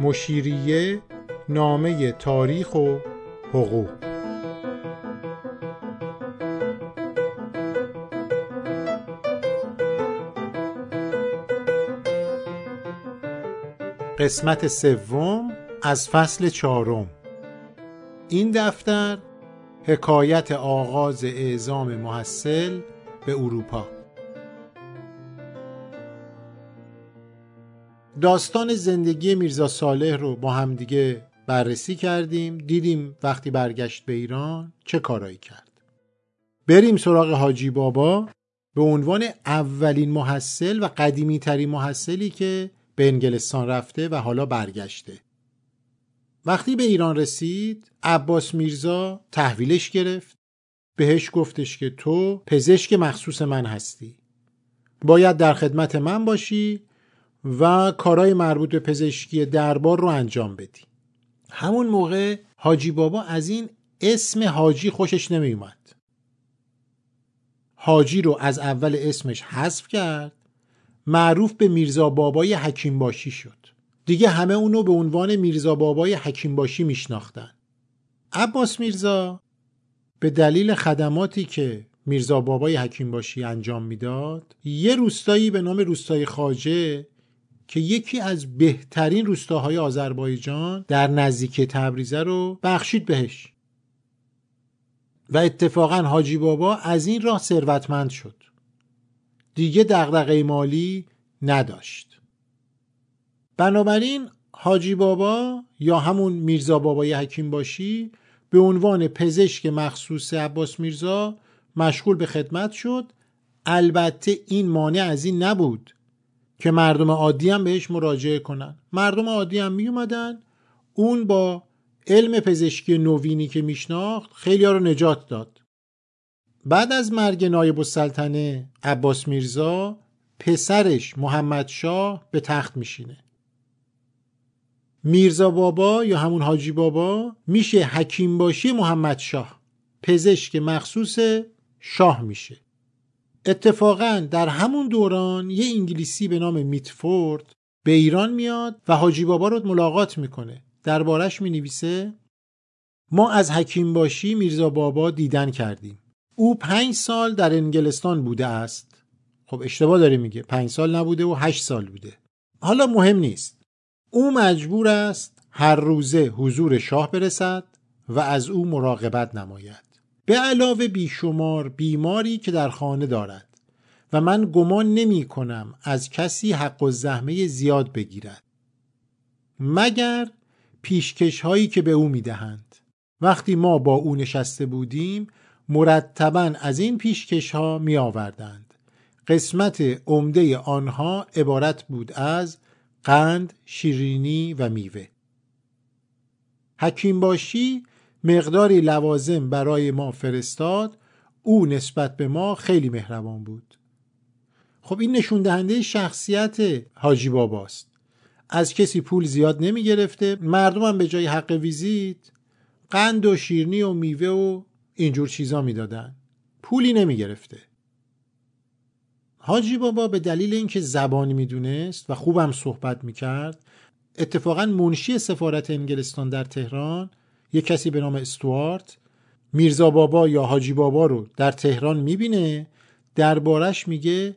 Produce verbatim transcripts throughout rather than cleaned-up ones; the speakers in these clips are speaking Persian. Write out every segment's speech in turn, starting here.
مشیریه، نامه تاریخ و حقوق. قسمت سوم از فصل چهارم. این دفتر حکایت آغاز اعزام محصل به اروپا. داستان زندگی میرزا صالح رو با هم دیگه بررسی کردیم، دیدیم وقتی برگشت به ایران چه کارایی کرد. بریم سراغ حاجی بابا به عنوان اولین محصل و قدیمی ترین محصلی که به انگلستان رفته و حالا برگشته. وقتی به ایران رسید، عباس میرزا تحویلش گرفت، بهش گفتش که تو پزشک مخصوص من هستی، باید در خدمت من باشی و کارهای مربوط به پزشکی دربار رو انجام بدی. همون موقع حاجی بابا از این اسم حاجی خوشش نمی اومد. حاجی رو از اول اسمش حذف کرد، معروف به میرزا بابای حکیم باشی شد. دیگه همه اونو به عنوان میرزا بابای حکیم باشی میشناختن. عباس میرزا به دلیل خدماتی که میرزا بابای حکیم باشی انجام میداد، یه روستایی به نام روستای خواجه که یکی از بهترین روستاهای آذربایجان در نزدیکی تبریزه رو بخشید بهش و اتفاقاً حاجی بابا از این راه ثروتمند شد. دیگه دغدغه مالی نداشت. بنابراین حاجی بابا یا همون میرزا بابای حکیم باشی به عنوان پزشک مخصوص عباس میرزا مشغول به خدمت شد. البته این مانع از این نبود که مردم عادی هم بهش مراجعه کنن. مردم عادی هم می اومدن. اون با علم پزشکی نوینی که میشناخت خیلی ها رو نجات داد. بعد از مرگ نایب السلطنه عباس میرزا، پسرش محمدشاه به تخت میشینه. میرزا بابا یا همون حاجی بابا میشه حکیم باشی محمدشاه، پزشک مخصوص شاه میشه. اتفاقاً در همون دوران یه انگلیسی به نام میتفورد به ایران میاد و حاجی بابا رو ملاقات میکنه. دربارش مینویسه: ما از حکیم باشی میرزا بابا دیدن کردیم. او پنج سال در انگلستان بوده است. خب اشتباه داره میگه، پنج سال نبوده و هشت سال بوده. حالا مهم نیست. او مجبور است هر روزه حضور شاه برسد و از او مراقبت نماید، به علاوه بیشمار بیماری که در خانه دارد و من گمان نمی کنم از کسی حق و زحمه زیاد بگیرد مگر پیشکش هایی که به او می دهند. وقتی ما با او نشسته بودیم مرتباً از این پیشکش ها می آوردند. قسمت عمده آنها عبارت بود از قند، شیرینی و میوه. حکیم باشی مقداری لوازم برای ما فرستاد. او نسبت به ما خیلی مهربان بود. خب این نشون دهنده شخصیت حاجی باباست. از کسی پول زیاد نمی گرفته. مردم هم به جای حق ویزیت قند و شیرینی و میوه و اینجور چیزا می دادن. پولی نمی گرفته. حاجی بابا به دلیل اینکه زبان می دونست و خوبم صحبت می کرد، اتفاقا منشی سفارت انگلستان در تهران، یک کسی به نام استوارت، میرزا بابا یا حاجی بابا رو در تهران میبینه، دربارش میگه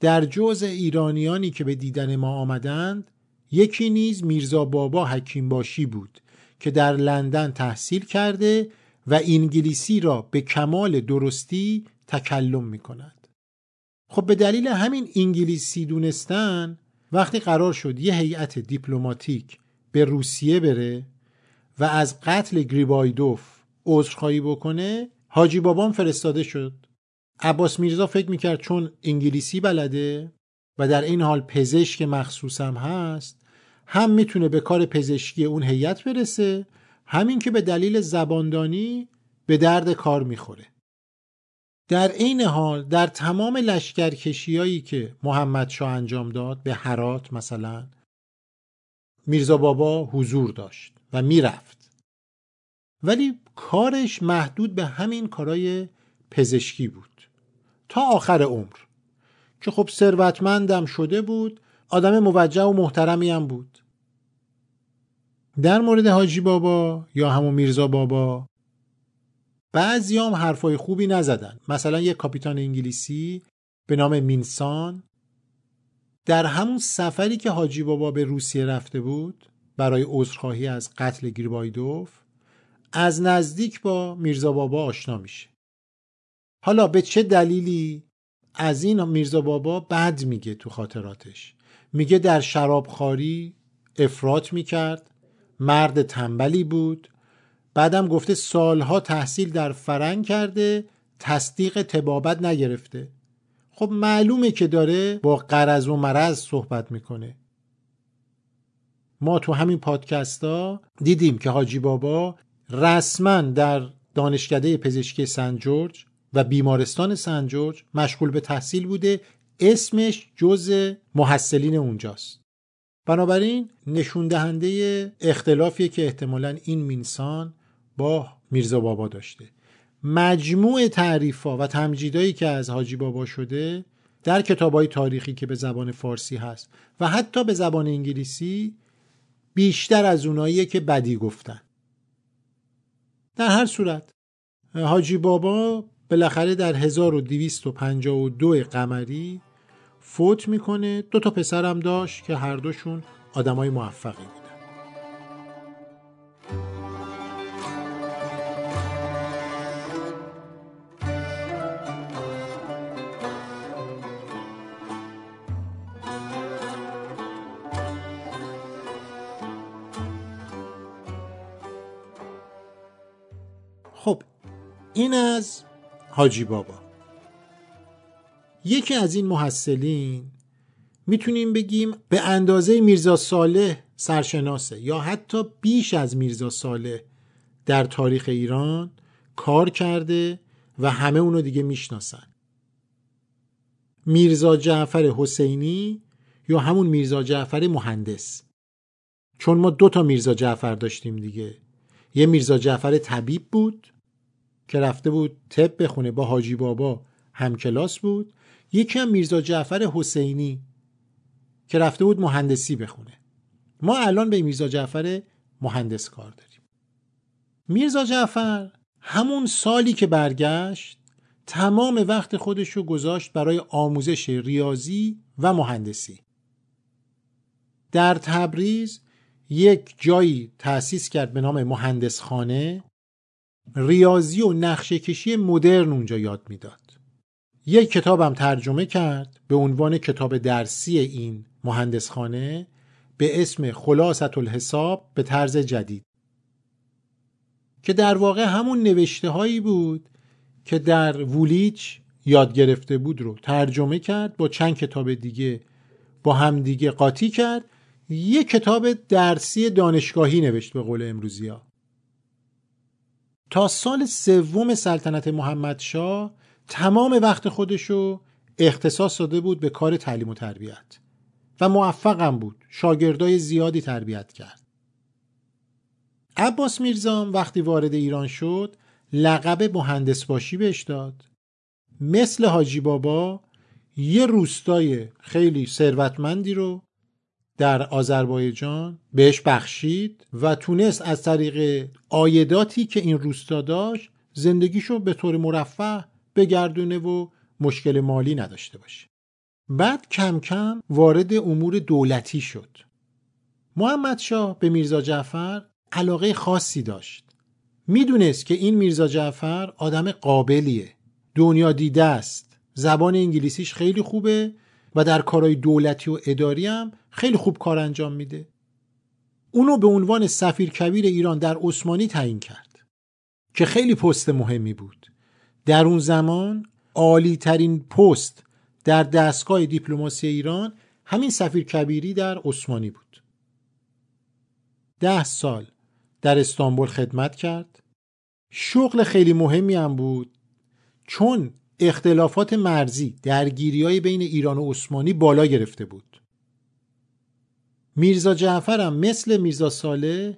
در جزء ایرانیانی که به دیدن ما آمدند یکی نیز میرزا بابا حکیم باشی بود که در لندن تحصیل کرده و انگلیسی را به کمال درستی تکلم میکند. خب به دلیل همین انگلیسی دونستن، وقتی قرار شد یه هیئت دیپلماتیک به روسیه بره و از قتل گریبایدوف عذرخواهی بکنه، حاجی بابام فرستاده شد. عباس میرزا فکر میکرد چون انگلیسی بلده و در این حال پزشک مخصوصم هست، هم میتونه به کار پزشکی اون هیئت برسه، همین که به دلیل زباندانی به درد کار میخوره. در این حال در تمام لشکرکشیایی که محمدشاه انجام داد به هرات مثلا، میرزا بابا حضور داشت و میرفت، ولی کارش محدود به همین کارهای پزشکی بود تا آخر عمر که خب ثروتمندم شده بود، آدم موجه و محترمی هم بود. در مورد حاجی بابا یا همون میرزا بابا بعضیام حرفای خوبی نزدن. مثلا یک کاپیتان انگلیسی به نام مینسن در همون سفری که حاجی بابا به روسیه رفته بود برای عذرخواهی از قتل گریبایدوف از نزدیک با میرزا بابا آشنا میشه. حالا به چه دلیلی از این میرزا بابا بد میگه تو خاطراتش. میگه در شرابخواری افراط میکرد، مرد تنبلی بود، بعدم گفته سالها تحصیل در فرنگ کرده، تصدیق طبابت نگرفته. خب معلومه که داره با قرض و مرض صحبت میکنه. ما تو همین پادکست ها دیدیم که حاجی بابا رسما در دانشکده پزشکی سن جورج و بیمارستان سن جورج مشغول به تحصیل بوده، اسمش جزء محصلین اونجاست. بنابراین نشون دهنده اختلافیه که احتمالاً این مینسن با میرزا بابا داشته. مجموع تعریف‌ها و تمجیدایی که از حاجی بابا شده در کتاب‌های تاریخی که به زبان فارسی هست و حتی به زبان انگلیسی بیشتر از اوناییه که بدی گفتن. در هر صورت حاجی بابا بالاخره در هزار و دویست و پنجاه و دو قمری فوت میکنه. دو تا پسرم داشت که هر دوشون آدمای موفقی بودن. خب این از حاجی بابا. یکی از این محصلین میتونیم بگیم به اندازه میرزا صالح سرشناسه یا حتی بیش از میرزا صالح در تاریخ ایران کار کرده و همه اونو دیگه میشناسن. میرزا جعفر حسینی یا همون میرزا جعفر مهندس. چون ما دو تا میرزا جعفر داشتیم دیگه. یه میرزا جعفر طبیب بود که رفته بود طب بخونه، با حاجی بابا همکلاس بود. یکی هم میرزا جعفر حسینی که رفته بود مهندسی بخونه. ما الان به میرزا جعفر مهندس کار داریم. میرزا جعفر همون سالی که برگشت تمام وقت خودشو گذاشت برای آموزش ریاضی و مهندسی. در تبریز یک جایی تأسیس کرد به نام مهندسخانه. ریاضی و نقشه‌کشی مدرن اونجا یاد میداد. یک کتابم ترجمه کرد به عنوان کتاب درسی این مهندسخانه به اسم خلاصة الحساب به طرز جدید، که در واقع همون نوشته هایی بود که در ولیچ یاد گرفته بود رو ترجمه کرد، با چند کتاب دیگه با هم دیگه قاطی کرد، یک کتاب درسی دانشگاهی نوشت به قول امروزی ها. تا سال سوم سلطنت محمدشاه تمام وقت خودشو اختصاص داده بود به کار تعلیم و تربیت و موفقم بود. شاگردای زیادی تربیت کرد. عباس میرزا وقتی وارد ایران شد لقب مهندس باشی بهش داد. مثل حاجی بابا یه روستای خیلی ثروتمندی رو در آذربایجان بهش بخشید و تونست از طریق عایداتی که این روستا داشت زندگیشو به طور مرفه بگردونه و مشکل مالی نداشته باشه. بعد کم کم وارد امور دولتی شد. محمدشاه به میرزا جعفر علاقه خاصی داشت. میدونست که این میرزا جعفر آدم قابلیه، دنیا دیده است، زبان انگلیسیش خیلی خوبه و در کارهای دولتی و اداری هم خیلی خوب کار انجام میده. اونو به عنوان سفیر کبیر ایران در عثمانی تعیین کرد که خیلی پست مهمی بود. در اون زمان عالی ترین پست در دستگاه دیپلماسی ایران همین سفیر کبیری در عثمانی بود. ده سال در استانبول خدمت کرد. شغل خیلی مهمی هم بود چون اختلافات مرزی، درگیری‌های بین ایران و عثمانی بالا گرفته بود. میرزا جعفر هم مثل میرزا صالح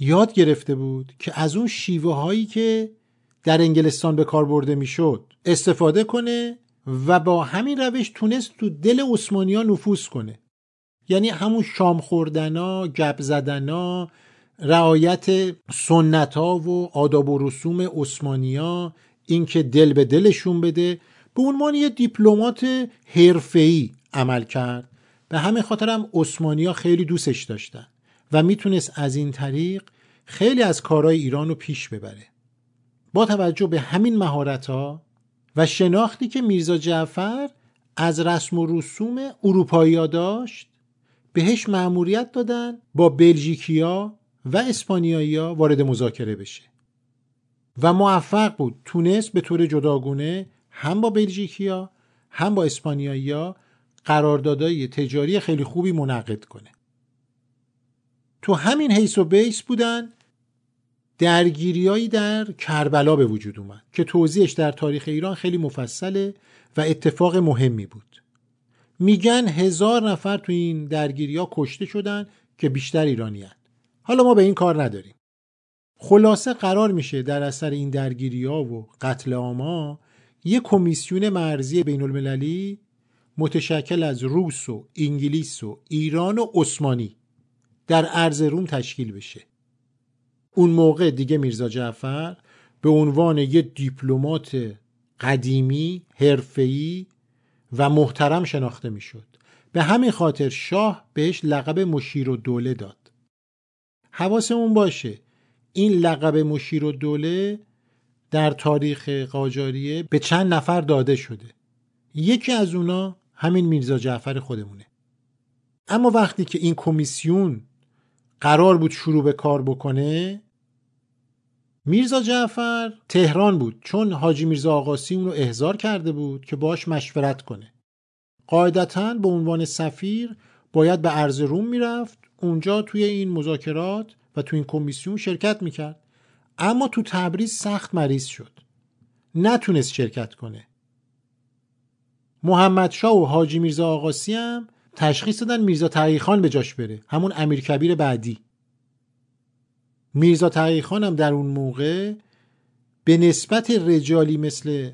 یاد گرفته بود که از اون شیوه هایی که در انگلستان به کار برده میشد استفاده کنه و با همین روش تونست تو دل عثمانی‌ها نفوذ کنه. یعنی همون شام خوردنا، گپ زدنا، رعایت سنت ها و آداب و رسوم عثمانی‌ها، اینکه دل به دلشون بده، به عنوان یه دیپلمات حرفه‌ای عمل کرد. به همین خاطر هم عثمانی‌ها خیلی دوستش داشتن و میتونست از این طریق خیلی از کارهای ایران رو پیش ببره. با توجه به همین مهارت‌ها و شناختی که میرزا جعفر از رسم و رسوم اروپایی‌ها داشت، بهش مأموریت دادن با بلژیکی‌ها و اسپانیایی‌ها وارد مذاکره بشه و موفق بود. تونست به طور جداگونه هم با بلژیکی‌ها هم با اسپانیایی‌ها قراردادهای تجاری خیلی خوبی منعقد کنه. تو همین حیث و بیس بودن درگیریایی در کربلا به وجود اومد که توضیحش در تاریخ ایران خیلی مفصله و اتفاق مهمی بود. میگن هزار نفر تو این درگیری‌ها کشته شدن که بیشتر ایرانی هن. حالا ما به این کار نداریم. خلاصه قرار میشه در اثر این درگیری‌ها و قتل عام‌ها یک کمیسیون مرزی بین المللی متشکل از روس و انگلیس و ایران و عثمانی در ارض روم تشکیل بشه. اون موقع دیگه میرزا جعفر به عنوان یه دیپلمات قدیمی، حرفه‌ای و محترم شناخته میشد. به همین خاطر شاه بهش لقب مشیرالدوله داد. حواسمون باشه این لقب مشیرالدوله در تاریخ قاجاریه به چند نفر داده شده. یکی از اونا همین میرزا جعفر خودمونه. اما وقتی که این کمیسیون قرار بود شروع به کار بکنه، میرزا جعفر تهران بود، چون حاجی میرزا آقاسی اونو احضار کرده بود که باش مشورت کنه. قاعدتاً به عنوان سفیر باید به ارض روم میرفت، اونجا توی این مذاکرات و توی این کمیسیون شرکت میکرد. اما تو تبریز سخت مریض شد، نتونست شرکت کنه. محمدشاه و حاجی میرزا آقاسی هم تشخیص دادن میرزا تقی خان به جاش بره، همون امیرکبیر بعدی. میرزا تقی خان هم در اون موقع به نسبت رجالی مثل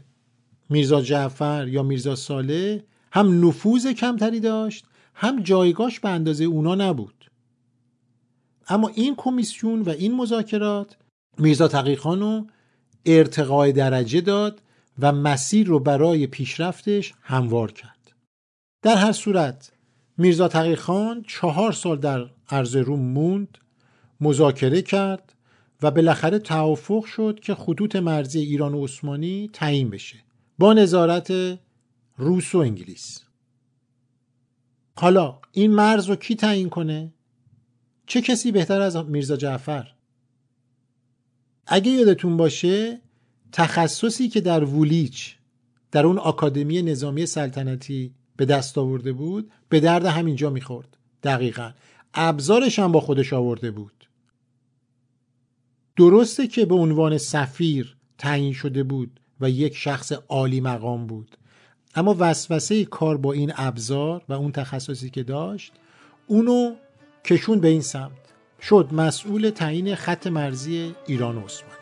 میرزا جعفر یا میرزا صالح هم نفوذ کمتری داشت، هم جایگاهش به اندازه اونا نبود. اما این کمیسیون و این مذاکرات میرزا تقی خان رو ارتقای درجه داد و مسیر رو برای پیشرفتش هموار کرد. در هر صورت میرزا تقی خان چهار سال در ارض روم موند، مذاکره کرد و بالاخره توافق شد که خطوط مرزی ایران و عثمانی تعیین بشه با نظارت روس و انگلیس. حالا این مرز رو کی تعیین کنه؟ چه کسی بهتر از میرزا جعفر؟ اگه یادتون باشه تخصصی که در ولیچ در اون آکادمی نظامی سلطنتی به دست آورده بود به درد همینجا میخورد. دقیقاً ابزارش هم با خودش آورده بود. درسته که به عنوان سفیر تعیین شده بود و یک شخص عالی مقام بود، اما وسوسه کار با این ابزار و اون تخصصی که داشت اونو کشون به این سمت، شد مسئول تعیین خط مرزی ایران و عثمانی.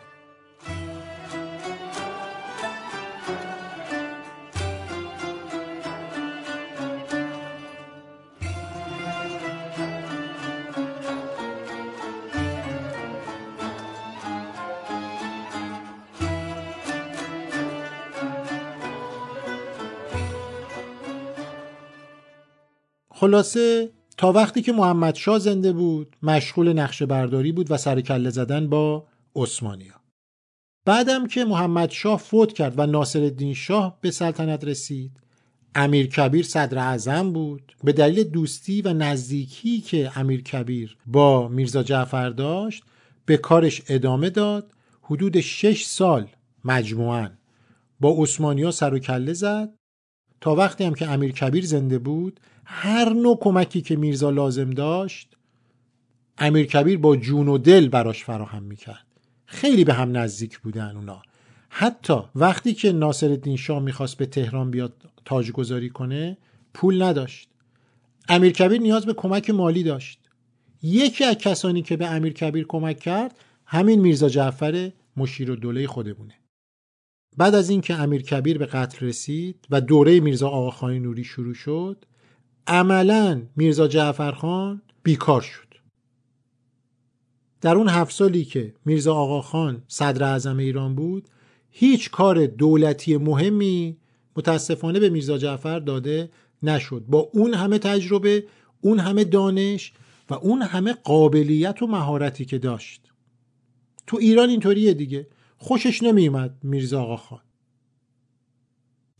خلاصه تا وقتی که محمدشاه زنده بود مشغول نقشه برداری بود و سرکله زدن با عثمانی‌ها. بعدم که محمدشاه فوت کرد و ناصرالدین شاه به سلطنت رسید، امیرکبیر صدر اعظم بود. به دلیل دوستی و نزدیکی که امیرکبیر با میرزا جعفر داشت به کارش ادامه داد. حدود شش سال مجموعاً با عثمانی‌ها سرکله زد. تا وقتی هم که امیرکبیر زنده بود هر نوع کمکی که میرزا لازم داشت امیرکبیر با جون و دل براش فراهم میکرد. خیلی به هم نزدیک بودن اونا. حتی وقتی که ناصرالدین شاه میخواست به تهران بیاد تاجگذاری کنه پول نداشت. امیرکبیر نیاز به کمک مالی داشت. یکی از کسانی که به امیرکبیر کمک کرد همین میرزا جعفر مشیرالدوله خودمونه. بعد از اینکه امیرکبیر به قتل رسید و دوره میرزا آقاخان نوری شروع شد، عملاً میرزا جعفر خان بیکار شد. در اون هفت سالی که میرزا آقاخان صدر اعظم ایران بود هیچ کار دولتی مهمی متاسفانه به میرزا جعفر داده نشد، با اون همه تجربه، اون همه دانش و اون همه قابلیت و مهارتی که داشت. تو ایران اینطوریه دیگه، خوشش نمیومد میرزا آقاخان.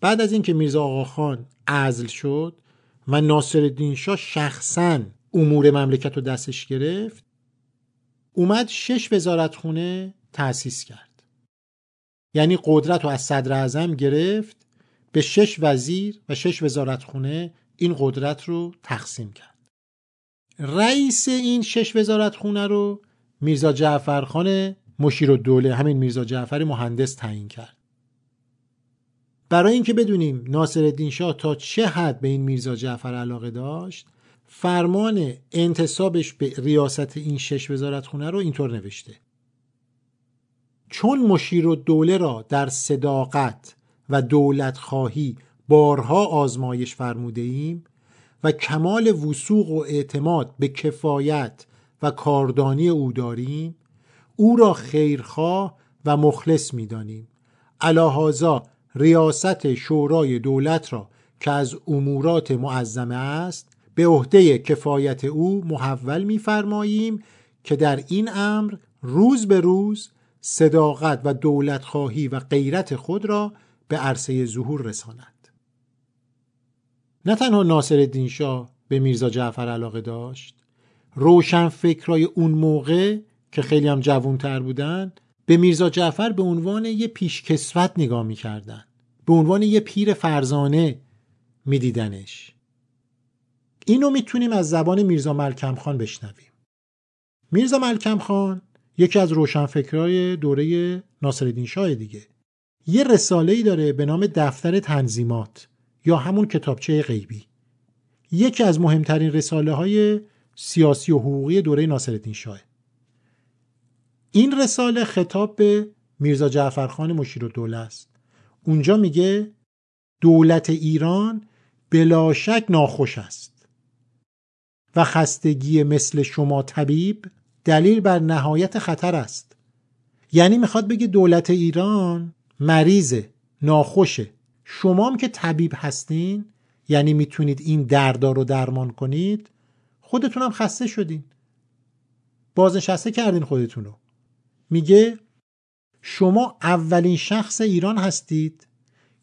بعد از اینکه میرزا آقاخان عزل شد و ناصرالدین شاه شخصاً امور مملکت رو دستش گرفت، اومد شش وزارتخونه تأسیس کرد. یعنی قدرت رو از صدر اعظم گرفت، به شش وزیر و شش وزارتخونه این قدرت رو تقسیم کرد. رئیس این شش وزارتخونه رو میرزا جعفر خان مشیرالدوله، همین میرزا جعفر مهندس تعیین کرد. برای اینکه بدونیم ناصرالدین شاه تا چه حد به این میرزا جعفر علاقه داشت، فرمان انتصابش به ریاست این شش وزارتخونه رو اینطور نوشته: چون مشیرالدوله را در صداقت و دولت‌خواهی بارها آزمایش فرموده ایم و کمال وثوق و اعتماد به کفایت و کاردانی او داریم، او را خیرخواه و مخلص می‌دانیم. علاهذا ریاست شورای دولت را که از امورات معظمه است به عهده کفایت او محول می‌فرماییم که در این امر روز به روز صداقت و دولت‌خواهی و غیرت خود را به عرصه ظهور رساند. نه تنها ناصرالدین شاه به میرزا جعفر علاقه داشت، روشن فکرای اون موقع که خیلی هم جوانتر بودن به میرزا جعفر به عنوان یه پیشکسوت نگاه میکردن، به عنوان یه پیر فرزانه میدیدنش. اینو میتونیم از زبان میرزا ملکم خان بشنویم. میرزا ملکم خان یکی از روشن فکرای دوره ناصرالدین شاه دیگه، یه رساله‌ای داره به نام دفتر تنظیمات یا همون کتابچه غیبی، یکی از مهمترین رساله‌های سیاسی و حقوقی دوره ناصرالدین شاه. این رساله خطاب به میرزا جعفر خان مشیرالدوله است. اونجا میگه دولت ایران بلا شک ناخوش است و خستگی مثل شما طبیب دلیل بر نهایت خطر است. یعنی میخواد بگه دولت ایران مریضه، ناخوشه، شما هم که طبیب هستین، یعنی میتونید این دردا رو درمان کنید، خودتون هم خسته شدین، بازنشسته کردین خودتون رو. میگه شما اولین شخص ایران هستید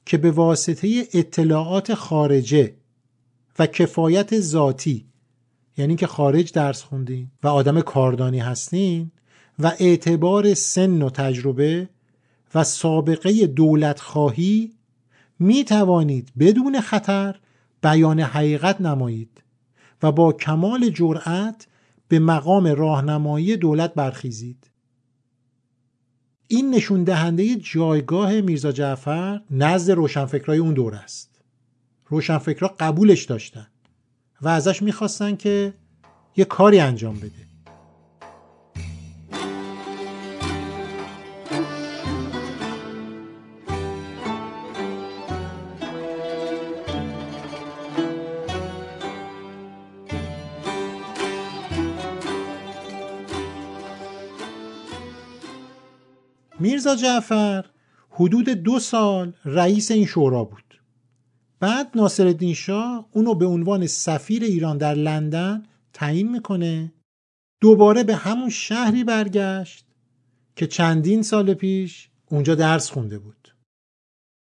که به واسطه اطلاعات خارجه و کفایت ذاتی، یعنی که خارج درس خوندین و آدم کاردانی هستین و اعتبار سن و تجربه و سابقه دولت خواهی، می توانید بدون خطر بیان حقیقت نمایید و با کمال جرأت به مقام راهنمایی دولت برخیزید. این نشون دهنده جایگاه میرزا جعفر نزد روشنفکرای اون دوره است. روشنفکرا قبولش داشتن و ازش میخواستن که یه کاری انجام بده. میرزا جعفر حدود دو سال رئیس این شورا بود. بعد ناصرالدین شاه اونو به عنوان سفیر ایران در لندن تعیین میکنه. دوباره به همون شهری برگشت که چندین سال پیش اونجا درس خونده بود.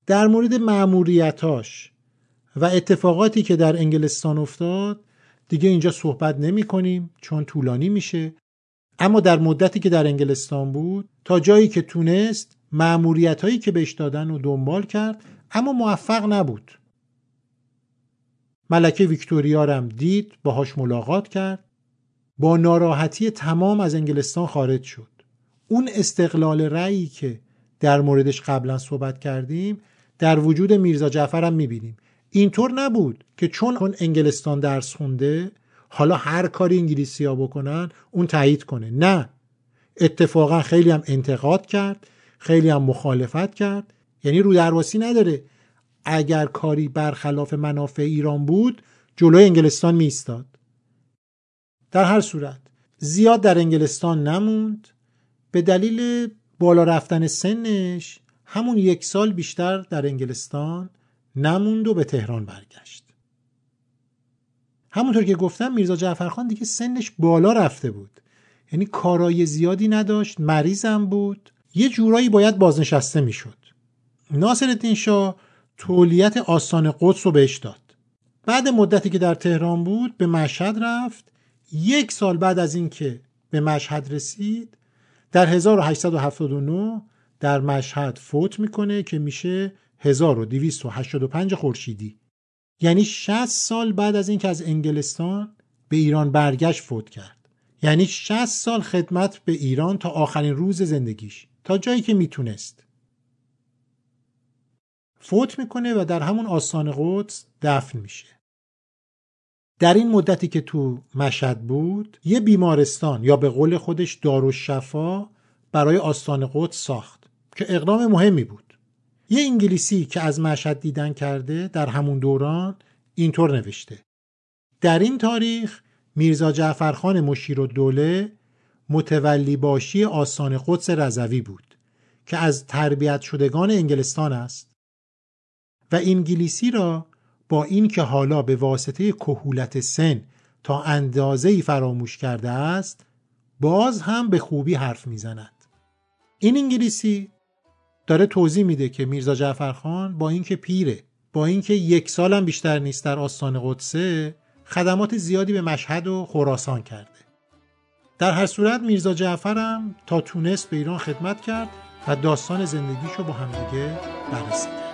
در مورد مأموریتاش و اتفاقاتی که در انگلستان افتاد دیگه اینجا صحبت نمی کنیم چون طولانی میشه، اما در مدتی که در انگلستان بود تا جایی که تونست مأموریت‌هایی که بهش دادن رو دنبال کرد، اما موفق نبود. ملکه ویکتوریا رو هم دید، باهاش ملاقات کرد، با ناراحتی تمام از انگلستان خارج شد. اون استقلال رأیی که در موردش قبلا صحبت کردیم در وجود میرزا جعفر هم می‌بینیم. اینطور نبود که چون اون انگلستان درس خونده حالا هر کاری انگلیسی‌ها بکنن اون تایید کنه. نه، اتفاقا خیلی هم انتقاد کرد، خیلی هم مخالفت کرد، یعنی رو درواسی نداره. اگر کاری برخلاف منافع ایران بود جلوی انگلستان میستاد. در هر صورت زیاد در انگلستان نموند. به دلیل بالا رفتن سنش همون یک سال بیشتر در انگلستان نموند و به تهران برگشت. همونطور که گفتم میرزا جعفرخان دیگه سنش بالا رفته بود، یعنی کارای زیادی نداشت، مریضم بود، یه جورایی باید بازنشسته میشد. ناصرالدین شاه تولیت آستان قدس رو بهش داد. بعد مدتی که در تهران بود به مشهد رفت. یک سال بعد از اینکه به مشهد رسید در هزار و هشتصد و هفتاد و نه در مشهد فوت میکنه که میشه هزار و دویست و هشتاد و پنج خورشیدی، یعنی شصت سال بعد از اینکه از انگلستان به ایران برگشت فوت کرد. یعنی شصت سال خدمت به ایران تا آخرین روز زندگیش، تا جایی که میتونست. فوت میکنه و در همون آستان قدس دفن میشه. در این مدتی که تو مشهد بود یه بیمارستان یا به قول خودش دارالشفا برای آستان قدس ساخت که اقدام مهمی بود. یه انگلیسی که از مشهد دیدن کرده در همون دوران اینطور نوشته: در این تاریخ میرزا جعفر خان مشیرالدوله متولی باشی آستان قدس رضوی بود که از تربیت شدگان انگلستان است و انگلیسی را با این که حالا به واسطه کهولت سن تا اندازه‌ای فراموش کرده است باز هم به خوبی حرف میزند. این انگلیسی داره توضیح میده که میرزا جعفرخان با اینکه پیره، با اینکه یک سال هم بیشتر نیست در آستان قدسه، خدمات زیادی به مشهد و خراسان کرده. در هر صورت میرزا جعفر هم تا تونس به ایران خدمت کرد و داستان زندگیشو با هم دیگه بررسی کرد.